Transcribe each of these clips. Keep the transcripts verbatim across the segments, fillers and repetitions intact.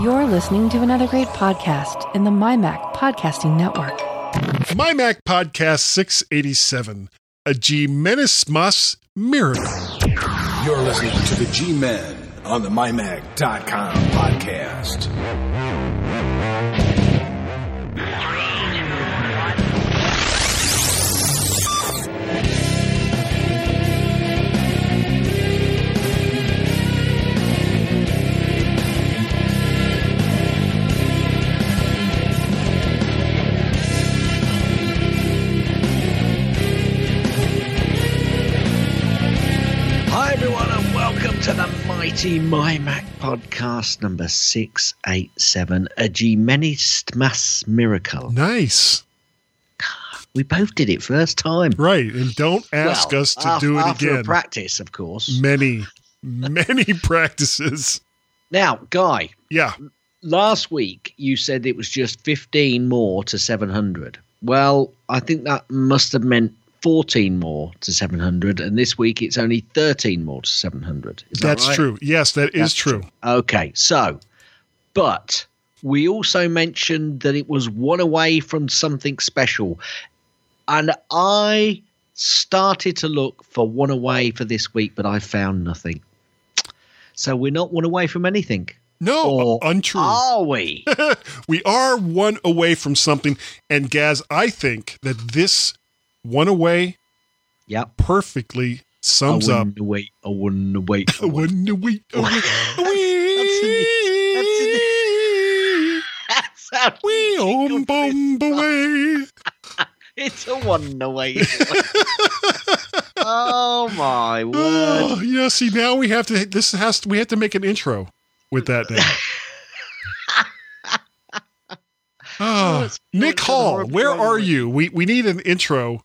You're listening to another great podcast in the MyMac Podcasting Network. MyMac Podcast six eighty-seven, a G-Menismus miracle. You're listening to the G-Men on the My Mac dot com podcast. To the mighty MyMac Podcast number six eighty-seven, a G-Menismus miracle. Nice. We both did it first time. Right, and don't ask well, us to af- do it after again. After practice, of course. Many, many practices. Now, Guy. Yeah. Last week, you said it was just fifteen more to seven hundred. Well, I think that must have meant fourteen more to seven hundred, and this week it's only thirteen more to seven hundred. Is That's that right? true. Yes, that That's is true. true. Okay, so, but we also mentioned that it was one away from something special, and I started to look for one away for this week, but I found nothing. So we're not one away from anything. No, or untrue. Are we? We are one away from something, and Gaz, I think that this one away, yeah, perfectly sums up. I wouldn't up. wait, I wouldn't wait, I That's That's We on bomb away. It's a one away. Oh my word! Oh, you know, see, now we have to. This has to, we have to make an intro with that now. Oh, oh Nick Hall, where are you? We we need an intro.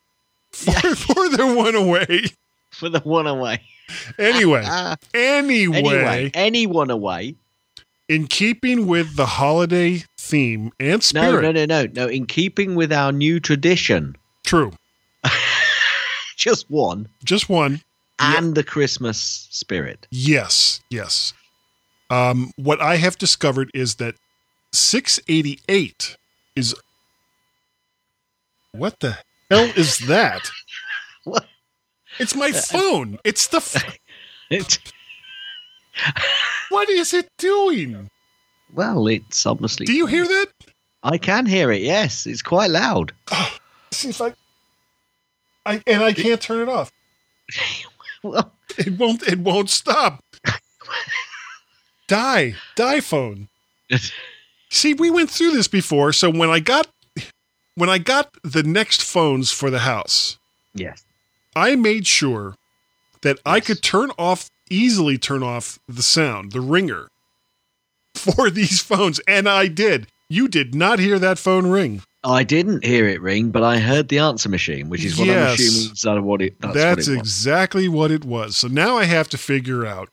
For, for the one away. For the one away. Anyway, anyway. Anyway, anyone away. In keeping with the holiday theme and spirit. No, no, no, no. No, in keeping with our new tradition. True. Just one. Just one. And yep. The Christmas spirit. Yes, yes. Um, what I have discovered is that six eighty-eight is... What the hell is that? What? It's my phone. It's the... F- it's- what is it doing? Well, it's obviously... Do you hear that? I can hear it, yes. It's quite loud. Oh, see if I, I... And I can't turn it off. Well, it won't, it won't stop. Die. Die phone. See, we went through this before, so when I got when I got the next phones for the house, yes, I made sure that yes. I could turn off easily turn off the sound, the ringer for these phones, and I did. You did not hear that phone ring. I didn't hear it ring, but I heard the answer machine, which is what yes. I'm assuming is not what it. That's, that's what it exactly was. what it was. So now I have to figure out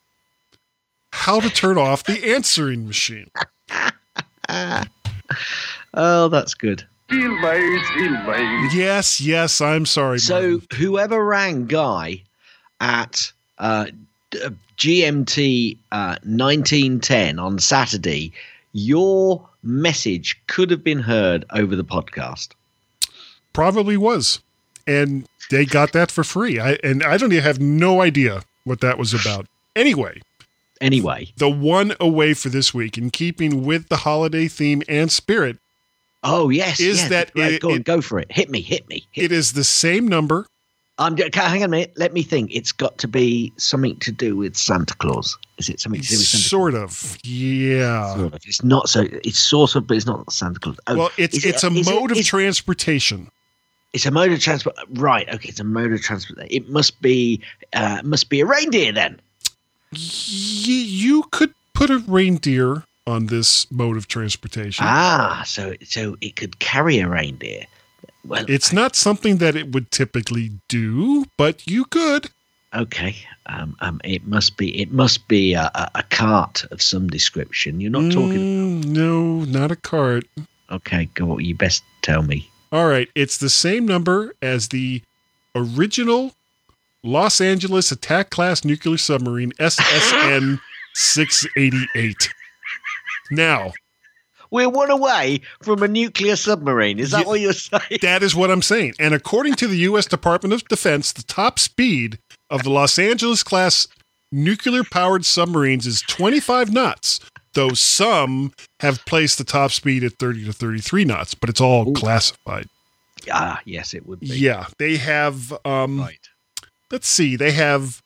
how to turn off the answering machine. Oh, that's good. Delays, delays. Yes, yes, I'm sorry. So man. Whoever rang Guy at uh, G M T uh, nineteen ten on Saturday, your message could have been heard over the podcast. Probably was. And they got that for free. I, and I don't even have no idea what that was about. Anyway. Anyway, the one away for this week, in keeping with the holiday theme and spirit. Oh yes, is yeah. that yeah, it, go on, it, go for it? Hit me, hit me. Hit it me. Is the same number. Um, hang on a minute. Let me think. It's got to be something to do with Santa Claus. Is it something to do with Santa sort Claus? Sort of, yeah. Sort of. It's not so. It's sort of, but it's not Santa Claus. Oh, well, it's it's it, a mode it, of is, transportation. It's a mode of transport. Right. Okay. It's a mode of transport. It must be uh, must be a reindeer then. You could put a reindeer on this mode of transportation. Ah, so so it could carry a reindeer. Well, it's I, not something that it would typically do, but you could. Okay, um, um it must be it must be a, a, a cart of some description. You're not mm, talking. About. No, not a cart. Okay, go. You best tell me. All right, it's the same number as the original Los Angeles attack class nuclear submarine S S N six eighty-eight. now. We're one away from a nuclear submarine. Is that yeah, what you're saying? That is what I'm saying. And according to the U S Department of Defense, the top speed of the Los Angeles-class nuclear-powered submarines is twenty-five knots, though some have placed the top speed at thirty to thirty-three knots, but it's all Ooh. classified. Ah, yes, it would be. Yeah, they have, um, right. let's see, they have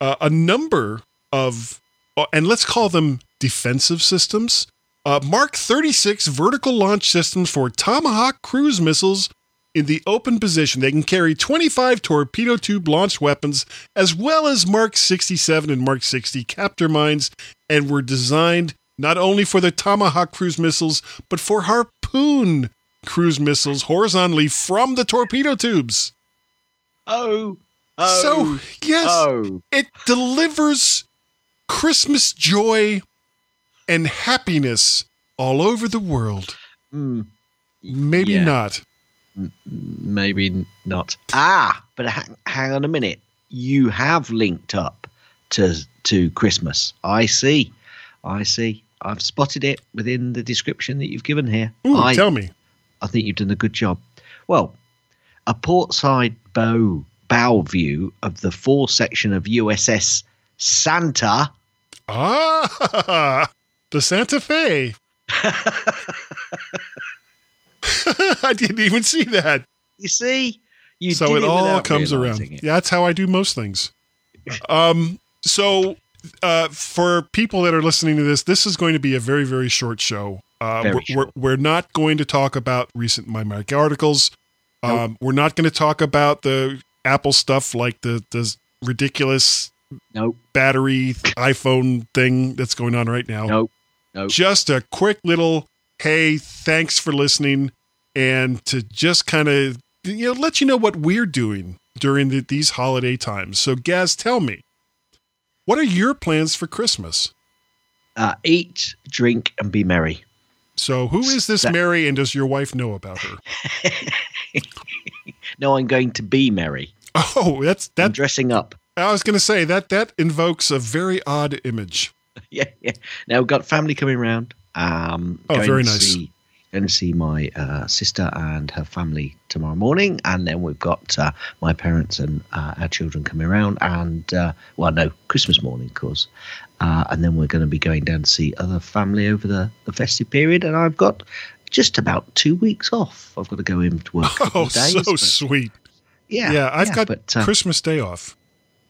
uh, a number of, uh, and let's call them defensive systems. Uh, Mark thirty-six vertical launch systems for Tomahawk cruise missiles in the open position. They can carry twenty-five torpedo tube launch weapons, as well as Mark sixty-seven and Mark sixty captor mines, and were designed not only for the Tomahawk cruise missiles, but for Harpoon cruise missiles horizontally from the torpedo tubes. Oh, oh, so yes, oh. It delivers Christmas joy and happiness all over the world. Mm, maybe yeah. not. Maybe not. Ah, but hang, hang on a minute. You have linked up to to Christmas. I see. I see. I've spotted it within the description that you've given here. Ooh, I, tell me. I think you've done a good job. Well, a portside bow bow view of the fore section of U S S Santa. Ah. The Santa Fe. I didn't even see that. You see? You so did it all comes around. It. That's how I do most things. Um, so uh, for people that are listening to this, this is going to be a very, very short show. Uh, very we're, short. We're, we're not going to talk about recent MyMac articles. Um, nope. We're not going to talk about the Apple stuff like the, the ridiculous nope. battery iPhone thing that's going on right now. Nope. Nope. Just a quick little, hey, thanks for listening, and to just kind of, you know, let you know what we're doing during the, these holiday times. So, Gaz, tell me, what are your plans for Christmas? Uh, eat, drink, and be merry. So, who is this that- Mary, and does your wife know about her? No, I'm going to be merry. Oh, that's that. I'm dressing up. I was going to say that that invokes a very odd image. Yeah, yeah. Now we've got family coming round. Um, oh, very nice. See, going to see my uh, sister and her family tomorrow morning, and then we've got uh, my parents and uh, our children coming round, and uh, well, no, Christmas morning, of course. Uh, and then we're going to be going down to see other family over the, the festive period, and I've got just about two weeks off. I've got to go in to work. Oh, days, so but, sweet. Yeah, yeah. I've yeah, got but, uh, Christmas Day off.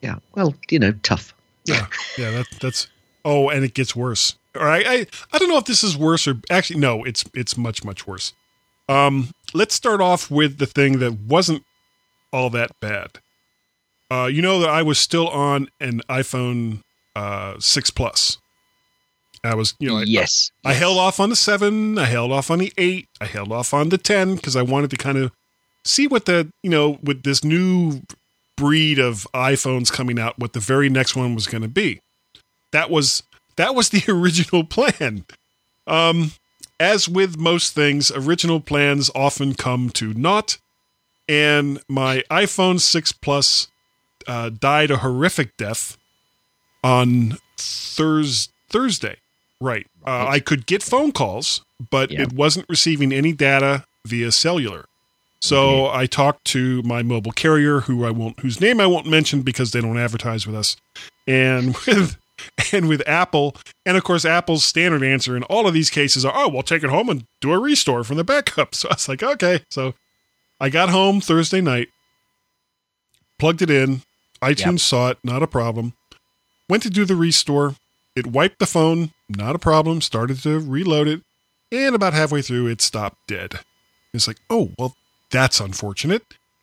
Yeah, well, you know, tough. Yeah, yeah, that, that's. Oh, and it gets worse. All right, I I don't know if this is worse or actually no, it's it's much much worse. Um, let's start off with the thing that wasn't all that bad. Uh, you know that I was still on an iPhone uh, six Plus. I was, you know, I, yes, I, yes. I held off on the seven. I held off on the eight. I held off on the ten because I wanted to kind of see what the you know with this new breed of iPhones coming out, what the very next one was going to be. That was that was the original plan. Um, as with most things, original plans often come to naught, and my iPhone six Plus uh, died a horrific death on Thurs- Thursday. Right, uh, I could get phone calls, but yeah. it wasn't receiving any data via cellular. So I talked to my mobile carrier, who I won't, whose name I won't mention because they don't advertise with us, and with and with Apple, and of course Apple's standard answer in all of these cases are, oh, well, take it home and do a restore from the backup. So I was like, okay. So I got home Thursday night, plugged it in, iTunes yep. saw it, not a problem. Went to do the restore, it wiped the phone, not a problem. Started to reload it, and about halfway through, it stopped dead. It's like, oh well. That's unfortunate.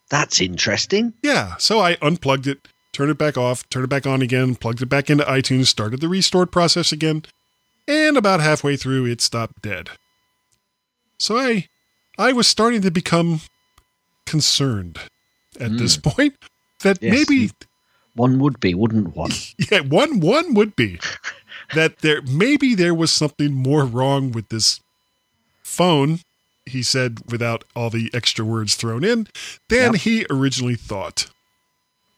That's interesting. Yeah. So I unplugged it, turned it back off, turned it back on again, plugged it back into iTunes, started the restored process again. And about halfway through, it stopped dead. So I, I was starting to become concerned at mm. this point that yes, maybe one would be, wouldn't one? Yeah. One, one would be that there, maybe there was something more wrong with this phone. He said without all the extra words thrown in, than yep. he originally thought.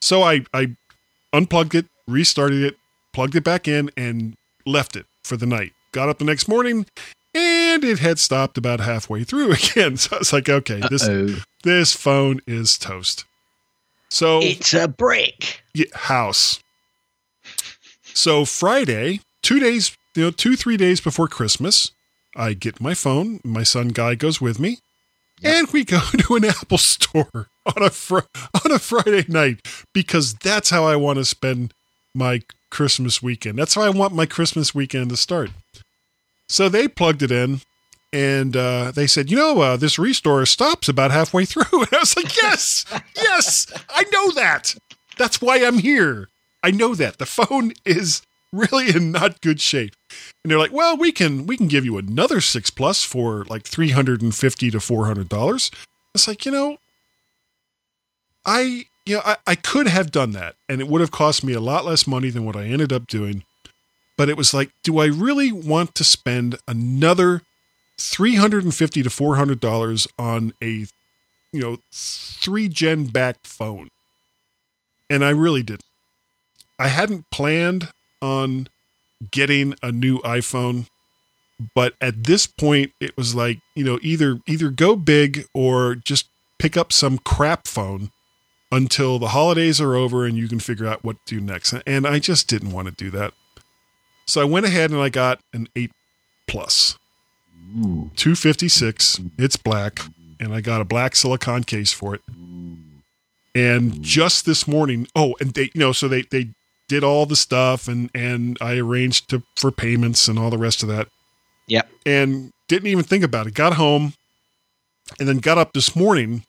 So I, I unplugged it, restarted it, plugged it back in, and left it for the night. got up the next morning and it had stopped about halfway through again. So I was like, okay, this Uh-oh. this phone is toast. So it's a brick yeah, house. So Friday, two days, you know, two, three days before Christmas, I get my phone. My son Guy goes with me. Yep. And we go to an Apple store on a fr- on a Friday night because that's how I want to spend my Christmas weekend. That's how I want my Christmas weekend to start. So they plugged it in, and uh, they said, you know, uh, this restore stops about halfway through. And I was like, yes, yes, I know that. That's why I'm here. I know that. The phone is really in not good shape. And they're like, well, we can we can give you another six Plus for like three hundred fifty dollars to four hundred dollars. It's like, you know, I you know I, I could have done that, and it would have cost me a lot less money than what I ended up doing. But it was like, do I really want to spend another three hundred fifty dollars to four hundred dollars on a, you know, three-gen back phone? And I really didn't. I hadn't planned on getting a new iPhone, but at this point it was like, you know, either either go big or just pick up some crap phone until the holidays are over and you can figure out what to do next. And I just didn't want to do that, so I went ahead and I got an eight Plus. Ooh. two fifty-six. It's black, and I got a black silicone case for it. And just this morning, oh, and they, you know, so they they did all the stuff, and, and I arranged to, for payments and all the rest of that. Yep. And didn't even think about it. Got home and then got up this morning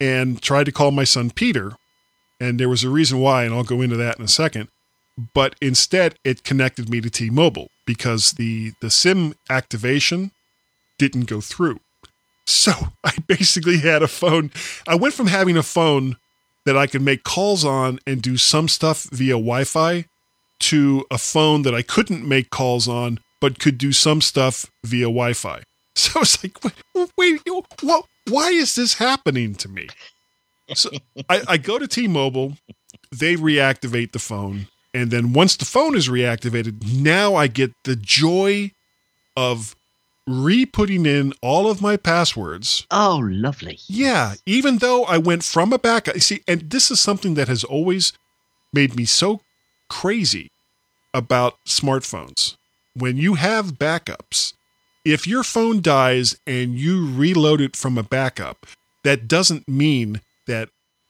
and tried to call my son, Peter. And there was a reason why, and I'll go into that in a second. But instead it connected me to T-Mobile because the, the SIM activation didn't go through. So I basically had a phone. I went from having a phone that I could make calls on and do some stuff via Wi-Fi to a phone that I couldn't make calls on, but could do some stuff via Wi-Fi. So I was like, wait, wait what, why is this happening to me? So I, I go to T-Mobile, they reactivate the phone. And then once the phone is reactivated, now I get the joy of re-putting in all of my passwords. Oh, lovely. Yeah. Even though I went from a backup, see, and this is something that has always made me so crazy about smartphones. When you have backups, if your phone dies and you reload it from a backup, that doesn't mean that,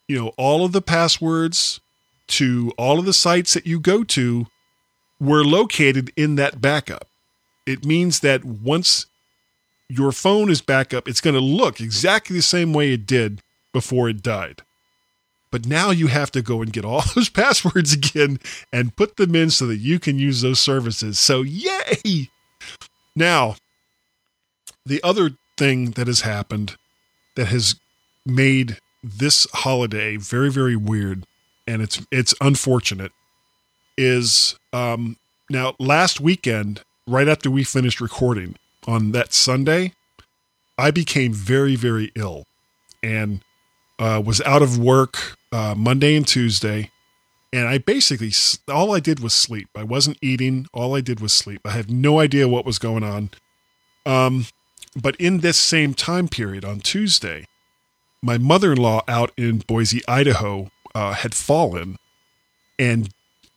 you know, all of the passwords to all of the sites that you go to were located in that backup. It means that once your phone is back up, it's going to look exactly the same way it did before it died. But now you have to go and get all those passwords again and put them in so that you can use those services. So yay! Now, the other thing that has happened that has made this holiday very, very weird, and it's it's unfortunate, is um, now last weekend, right after we finished recording on that Sunday, I became very, very ill and uh, was out of work uh, Monday and Tuesday. And I basically, all I did was sleep. I wasn't eating. All I did was sleep. I had no idea what was going on. Um, but in this same time period on Tuesday, my mother-in-law out in Boise, Idaho, uh, had fallen and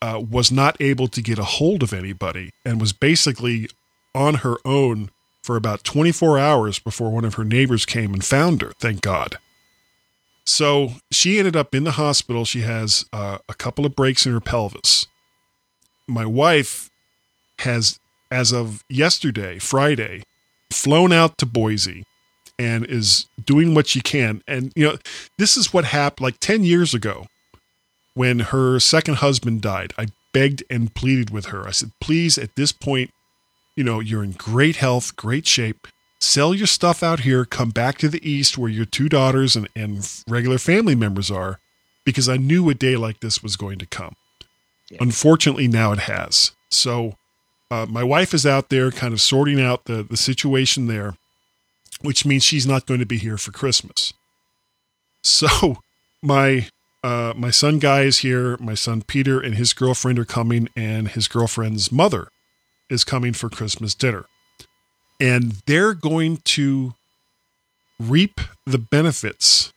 Uh, was not able to get a hold of anybody and was basically on her own for about twenty-four hours before one of her neighbors came and found her. Thank God. So she ended up in the hospital. She has uh, a couple of breaks in her pelvis. My wife has, as of yesterday, Friday, flown out to Boise and is doing what she can. And, you know, this is what happened like ten years ago. When her second husband died, I begged and pleaded with her. I said, please, at this point, you know, you're in great health, great shape. Sell your stuff out here. Come back to the East where your two daughters and, and regular family members are, because I knew a day like this was going to come. Yeah. Unfortunately, now it has. So uh, my wife is out there kind of sorting out the, the situation there, which means she's not going to be here for Christmas. So my... Uh, my son Guy is here. My son Peter and his girlfriend are coming, and his girlfriend's mother is coming for Christmas dinner. And they're going to reap the benefits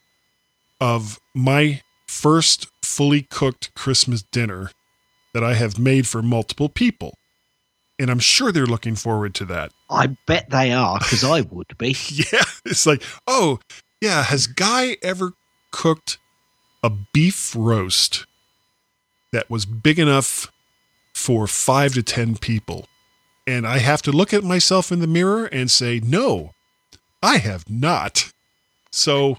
of my first fully cooked Christmas dinner that I have made for multiple people. And I'm sure they're looking forward to that. I bet they are, because I would be. Yeah. It's like, oh, yeah, has Guy ever cooked a beef roast that was big enough for five to ten people? And I have to look at myself in the mirror and say, no, I have not. So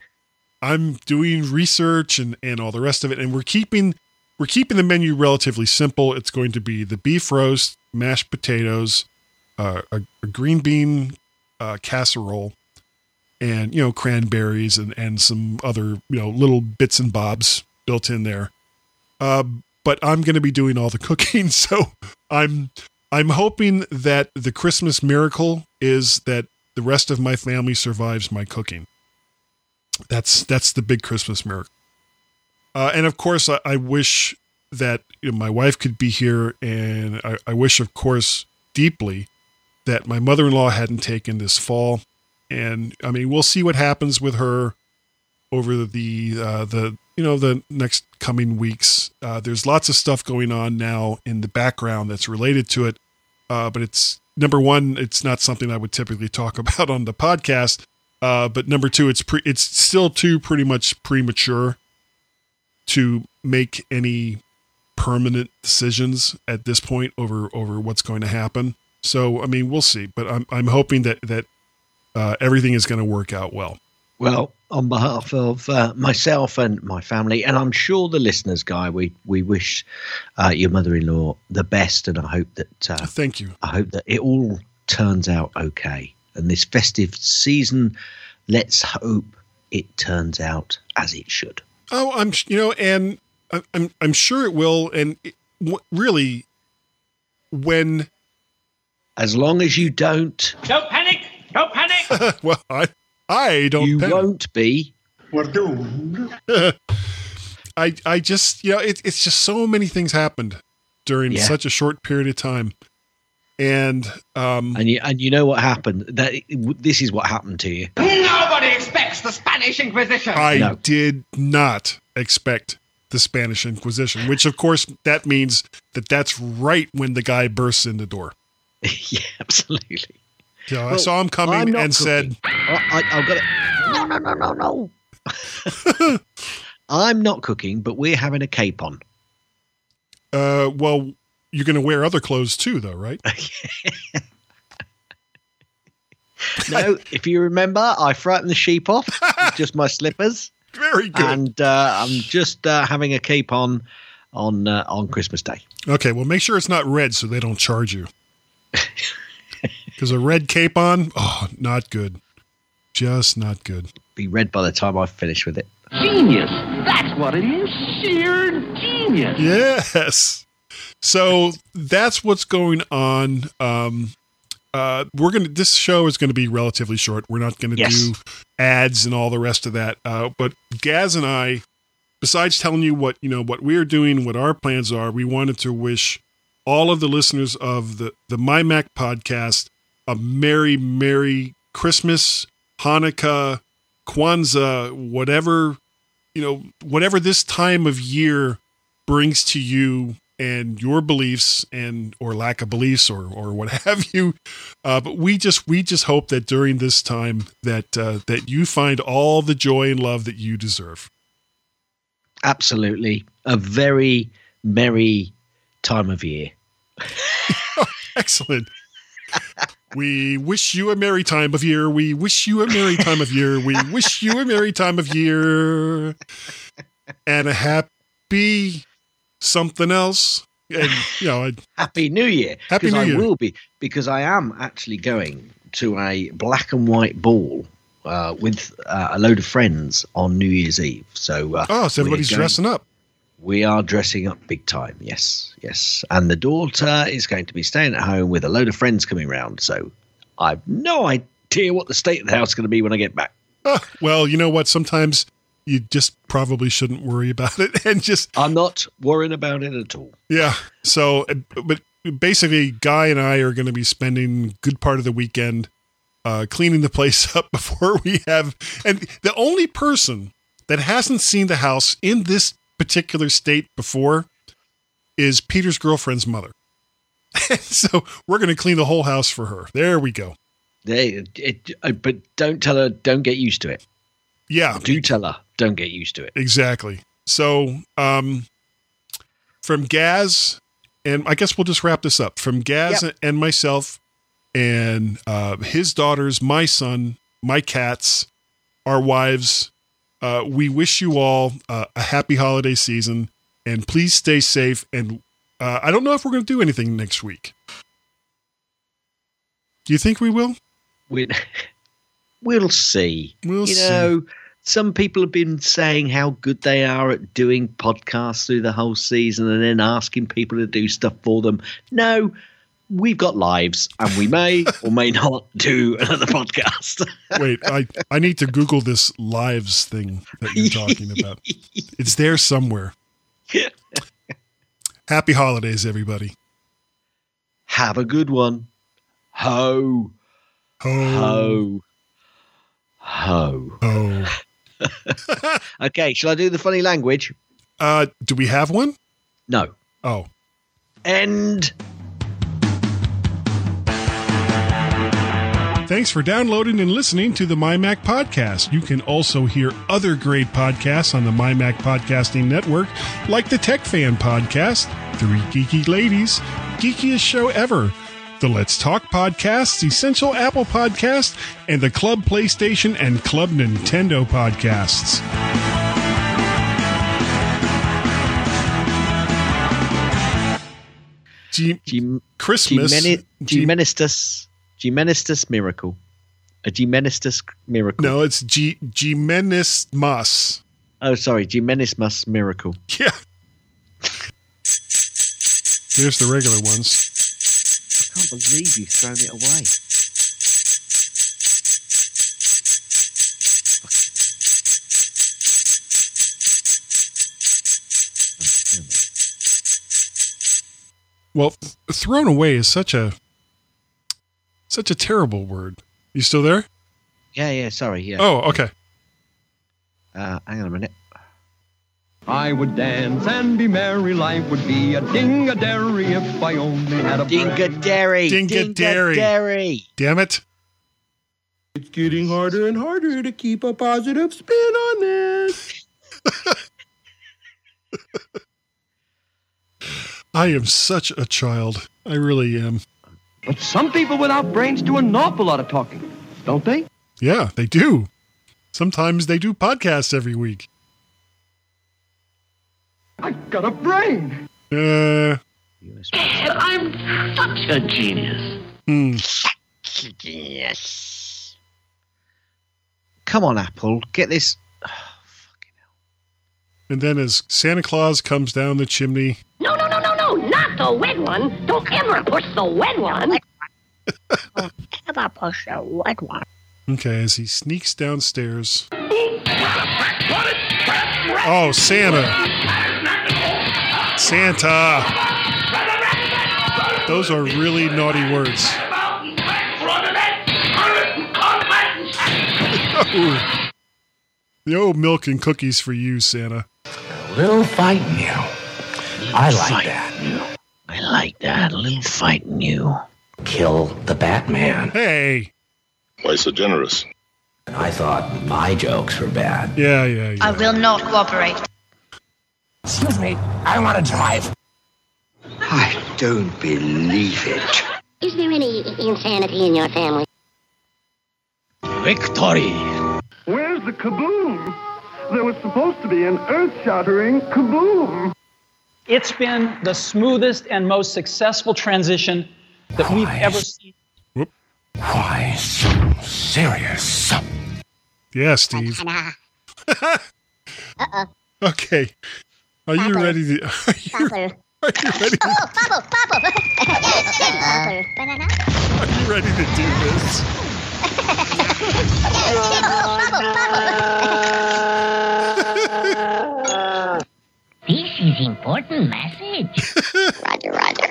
I'm doing research and, and all the rest of it. And we're keeping we're keeping the menu relatively simple. It's going to be the beef roast, mashed potatoes, uh, a, a green bean uh, casserole, and, you know, cranberries and, and some other, you know, little bits and bobs built in there. Uh, but I'm going to be doing all the cooking. So I'm, I'm hoping that the Christmas miracle is that the rest of my family survives my cooking. That's, that's the big Christmas miracle. Uh, and of course I, I wish that, you know, my wife could be here, and I, I wish, of course, deeply that my mother-in-law hadn't taken this fall. And I mean, we'll see what happens with her over the, uh, the, you know, the next coming weeks. Uh, there's lots of stuff going on now in the background that's related to it. Uh, but it's number one, it's not something I would typically talk about on the podcast. Uh, but number two, it's pre- it's still too pretty much premature to make any permanent decisions at this point over, over what's going to happen. So, I mean, we'll see, but I'm, I'm hoping that, that, Uh, everything is going to work out well. Well, on behalf of uh, myself and my family, and I'm sure the listeners, Guy, we we wish uh, your mother-in-law the best, and I hope that uh, thank you. I hope that it all turns out okay. And this festive season, let's hope it turns out as it should. Oh, I'm you know, and I'm I'm sure it will. And it, really, when as long as you don't don't panic. Don't panic. Well, I, I don't. You panic. Won't be. We're doomed. I, I just, you know, it, it's just so many things happened during yeah. such a short period of time, and um, and you, and you know what happened? That this is what happened to you. Nobody expects the Spanish Inquisition. I no. did not expect the Spanish Inquisition, which, of course, that means that that's right when the guy bursts in the door. Yeah, absolutely. Yeah, well, I saw him coming and cooking. said, I, I, I've got it. No, no, no, no, no. I'm not cooking, but we're having a cape on. Uh, well, you're going to wear other clothes too, though, right? No, if you remember, I frightened the sheep off with just my slippers. Very good. And uh, I'm just uh, having a cape on on, uh, on Christmas Day. Okay, well, make sure it's not red so they don't charge you. Because a red cape on, oh, not good. Just not good. Be red by the time I finish with it. Genius. That's what it is. Sheer genius. Yes. So that's what's going on. Um, uh, we're gonna. This show is going to be relatively short. We're not going to yes. do ads and all the rest of that. Uh, but Gaz and I, besides telling you what you know, what we're doing, what our plans are, we wanted to wish all of the listeners of the the MyMac podcast a merry, merry Christmas, Hanukkah, Kwanzaa, whatever, you know, whatever this time of year brings to you and your beliefs and, or lack of beliefs or, or what have you. Uh, but we just, we just hope that during this time that, uh, that you find all the joy and love that you deserve. Absolutely. A very merry time of year. Excellent. We wish you a merry time of year. We wish you a merry time of year. We wish you a merry time of year and a happy something else. And, you know, I, happy New Year. Happy New Year. I will be, because I am actually going to a black and white ball uh, with uh, a load of friends on New Year's Eve. So, uh, oh, so everybody's going, dressing up. We are dressing up big time. Yes, yes. And the daughter is going to be staying at home with a load of friends coming round. So I've no idea what the state of the house is going to be when I get back. Oh, well, you know what? Sometimes you just probably shouldn't worry about it and just. I'm not worrying about it at all. Yeah. So, but basically, Guy and I are going to be spending a good part of the weekend uh, cleaning the place up before we have. And the only person that hasn't seen the house in this particular state before is Peter's girlfriend's mother. And so we're going to clean the whole house for her. There we go. They, it, it, but don't tell her, don't get used to it. Yeah. Do tell her, don't get used to it. Exactly. So um, from Gaz, and I guess we'll just wrap this up. From Gaz yep. and myself and uh, his daughters, my son, my cats, our wives, uh, we wish you all uh, a happy holiday season, and please stay safe. And uh, I don't know if we're going to do anything next week. Do you think we will? We, we'll see. We'll see. You know, some people have been saying how good they are at doing podcasts through the whole season and then asking people to do stuff for them. No, we've got lives, and we may or may not do another podcast. Wait, I, I need to Google this lives thing that you're talking about. It's there somewhere. Happy holidays, everybody. Have a good one. Ho. Ho. Ho. Ho. Ho. Okay, shall I do the funny language? Uh, do we have one? No. Oh. End. Thanks for downloading and listening to the MyMac Podcast. You can also hear other great podcasts on the MyMac Podcasting Network, like the Tech Fan Podcast, Three Geeky Ladies, Geekiest Show Ever, the Let's Talk Podcast, Essential Apple Podcast, and the Club PlayStation and Club Nintendo Podcasts. G- G- Christmas. G- G-Menistus. G-Menistus Miracle. A G-Menistus Miracle. No, it's G- G-Menismus. Oh, sorry. G-Menismus Miracle. Yeah. Here's the regular ones. I can't believe you've thrown it away. Well, thrown away is such a such a terrible word. You still there? Yeah, yeah, sorry. Yeah. Oh, okay. Uh, hang on a minute. I would dance and be merry. Life would be a ding-a-dairy if I only had a brain. Ding-a-dairy. Ding-a-dairy. Ding-a-dairy. Damn it. It's getting harder and harder to keep a positive spin on this. I am such a child. I really am. But some people without brains do an awful lot of talking, don't they? Yeah, they do. Sometimes they do podcasts every week. I've got a brain. Uh, I'm such a genius. Mm. Such a genius. Come on, Apple. Get this. Oh, fucking hell. And then as Santa Claus comes down the chimney. No, no, no, no, no. Not the wet one. Don't ever push the wet one. Don't ever push the wet one. Okay, as he sneaks downstairs. Oh, Santa. Santa. Those are really naughty words. Oh. No milk and cookies for you, Santa. A little fighting you. Little I like fight that. You. I like that. A little fighting you. Kill the Batman. Hey. Why so generous? I thought my jokes were bad. Yeah, yeah, yeah. I will not cooperate. Excuse me, I want to drive. I don't believe it. Is there any insanity in your family? Victory! Where's the kaboom? There was supposed to be an earth-shattering kaboom. It's been the smoothest and most successful transition that Why? We've ever seen. Whoop. Why so serious? Yeah, Steve. Uh-oh. Okay. Are you Popper. Ready to... Are you, are you ready to... Oh, Popper, Popper. Are you ready to do this? This is important message. Roger, roger.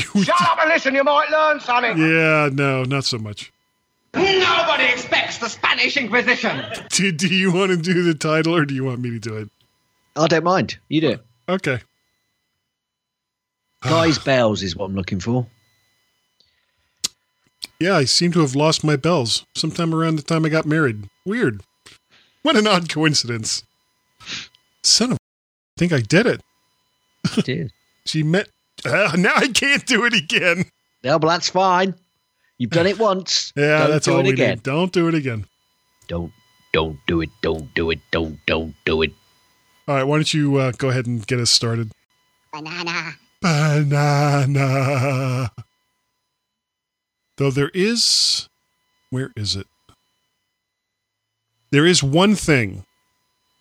Shut up and listen, you might learn something. Yeah, no, not so much. Nobody expects the Spanish Inquisition. Do, do you want to do the title or do you want me to do it? I don't mind. You do it. Okay. Guy's bells is what I'm looking for. Yeah, I seem to have lost my bells sometime around the time I got married. Weird. What an odd coincidence. Son of a... I think I did it. You did. She met... Uh, now I can't do it again. No, but that's fine. You've done it once. Yeah, don't that's do all it we again. Need. Don't do it again. Don't, don't do it. Don't do it. Don't, don't do it. All right, why don't you uh, go ahead and get us started? Banana. Banana. Though there is... Where is it? There is one thing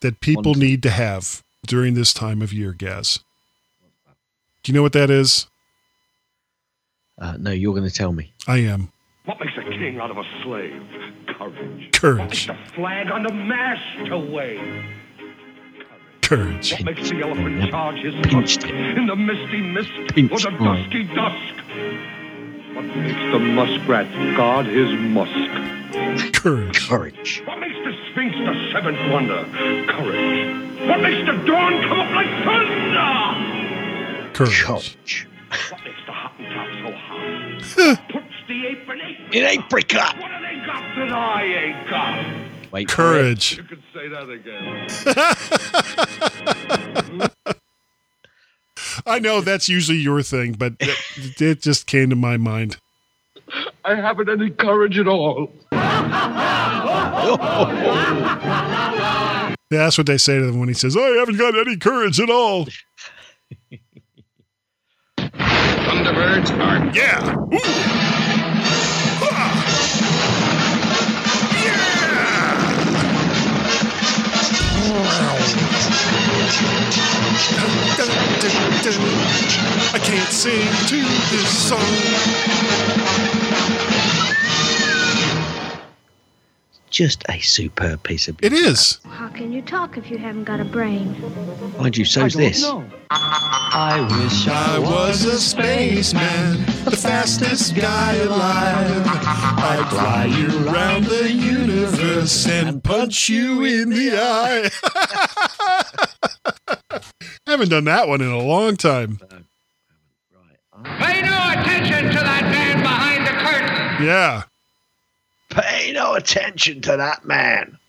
that people need to have during this time of year, Gaz. Do you know what that is? Uh, no, you're going to tell me. I am. What makes a king out of a slave? Courage. Courage. What makes the flag on the mast to wave? Courage. What makes the elephant charge his tusk in the misty mist or the dusky dusk? What makes the muskrat guard his musk? Courage. Courage. What makes the sphinx the seventh wonder? Courage. What makes the dawn come up like thunder? Courage. What makes the Hottentot so hot? Puts the apron in apricot. What have they got that I ain't got? Wait, courage. You could say that again. I know that's usually your thing, but it, it just came to my mind. I haven't any courage at all. Yeah, that's what they say to him when he says, I haven't got any courage at all. Thunderbirds are yeah. Ooh. Yeah. I can't sing to this song. Just a superb piece of music. It is. How can you talk if you haven't got a brain? Mind you, so's this. Know. I wish I was a spaceman, the fastest guy alive. I'd fly you around the universe and punch you in the eye. I haven't done that one in a long time. Pay no attention to that man behind the curtain. Yeah. Pay no attention to that man.